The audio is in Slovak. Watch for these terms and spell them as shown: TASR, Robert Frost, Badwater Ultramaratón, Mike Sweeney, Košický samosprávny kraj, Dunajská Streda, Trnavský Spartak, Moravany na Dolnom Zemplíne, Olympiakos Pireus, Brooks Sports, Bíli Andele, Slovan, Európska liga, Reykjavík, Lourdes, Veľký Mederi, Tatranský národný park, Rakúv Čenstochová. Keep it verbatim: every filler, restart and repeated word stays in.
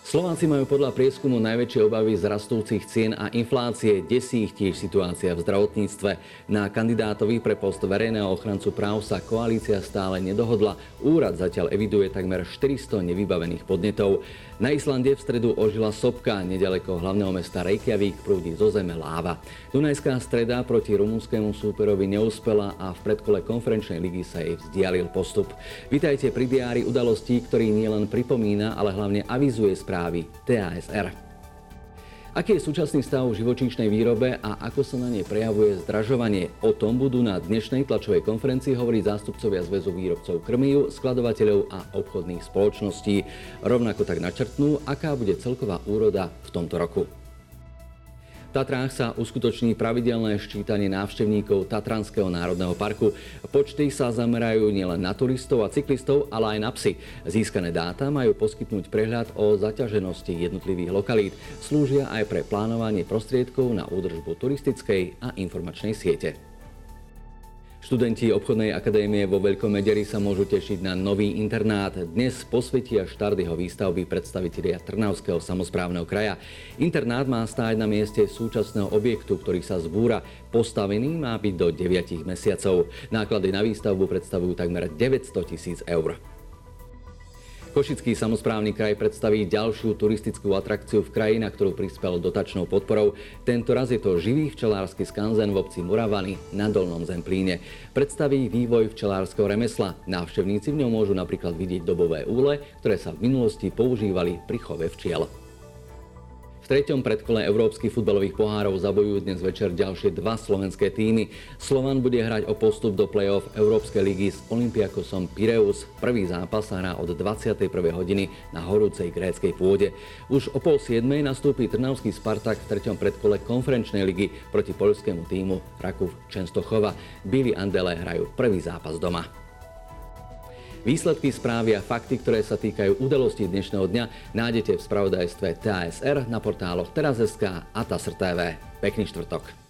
Slováci majú podľa prieskumu najväčšie obavy z rastúcich cien a inflácie. Desí ich tiež situácia v zdravotníctve. Na kandidátovi pre post verejného ochrancu práv sa koalícia stále nedohodla. Úrad zatiaľ eviduje takmer štyristo nevybavených podnetov. Na Islande v stredu ožila sopka. Neďaleko hlavného mesta Reykjavík prúdi zo zeme láva. Dunajská Streda proti rumunskému súperovi neúspela a v predkole konferenčnej ligy sa jej vzdialil postup. Vitajte pri diári udalostí, ktorý nielen pripomína, ale hlavne avizuje správy té á es er. Aký je súčasný stav v živočíšnej výrobe a ako sa na nej prejavuje zdražovanie? O tom budú na dnešnej tlačovej konferencii hovoriť zástupcovia Zväzu výrobcov krmív, skladovateľov a obchodných spoločností. Rovnako tak načrtnú, aká bude celková úroda v tomto roku. V Tatrách sa uskutoční pravidelné ščítanie návštevníkov Tatranského národného parku. Počty sa zamerajú nielen na turistov a cyklistov, ale aj na psy. Získané dáta majú poskytnúť prehľad o zaťaženosti jednotlivých lokalít. Slúžia aj pre plánovanie prostriedkov na údržbu turistickej a informačnej siete. Študenti obchodnej akadémie vo Veľkom Mederi sa môžu tešiť na nový internát. Dnes posvetia štart jeho výstavby predstavitelia Trnavského samosprávneho kraja. Internát má stáť na mieste súčasného objektu, ktorý sa zbúra. Postavený má byť do deväť mesiacov. Náklady na výstavbu predstavujú takmer deväťsto tisíc eur. Košický samosprávny kraj predstaví ďalšiu turistickú atrakciu v kraji, na ktorú prispel dotačnou podporou. Tento raz je to živý včelársky skanzen v obci Moravany na Dolnom Zemplíne. Predstaví vývoj včelárskeho remesla. Návštevníci v ňom môžu napríklad vidieť dobové úle, ktoré sa v minulosti používali pri chove včiel. V treťom predkole európskych futbalových pohárov zabojujú dnes večer ďalšie dva slovenské tímy. Slovan bude hrať o postup do play-off Európskej ligy s Olympiakosom Pireus. Prvý zápas sa hrá od dvadsiatej prvej hodiny na horúcej gréckej pôde. Už o pol siedmej nastúpi Trnavský Spartak v treťom predkole konferenčnej ligy proti poľskému tímu Rakúv Čenstochová. Bíli Andele hrajú prvý zápas doma. Výsledky, správy a fakty, ktoré sa týkajú udalostí dnešného dňa, nájdete v spravodajstve té á es er na portáloch teraz bodka es ká a té á es er té vé. Pekný štvrtok.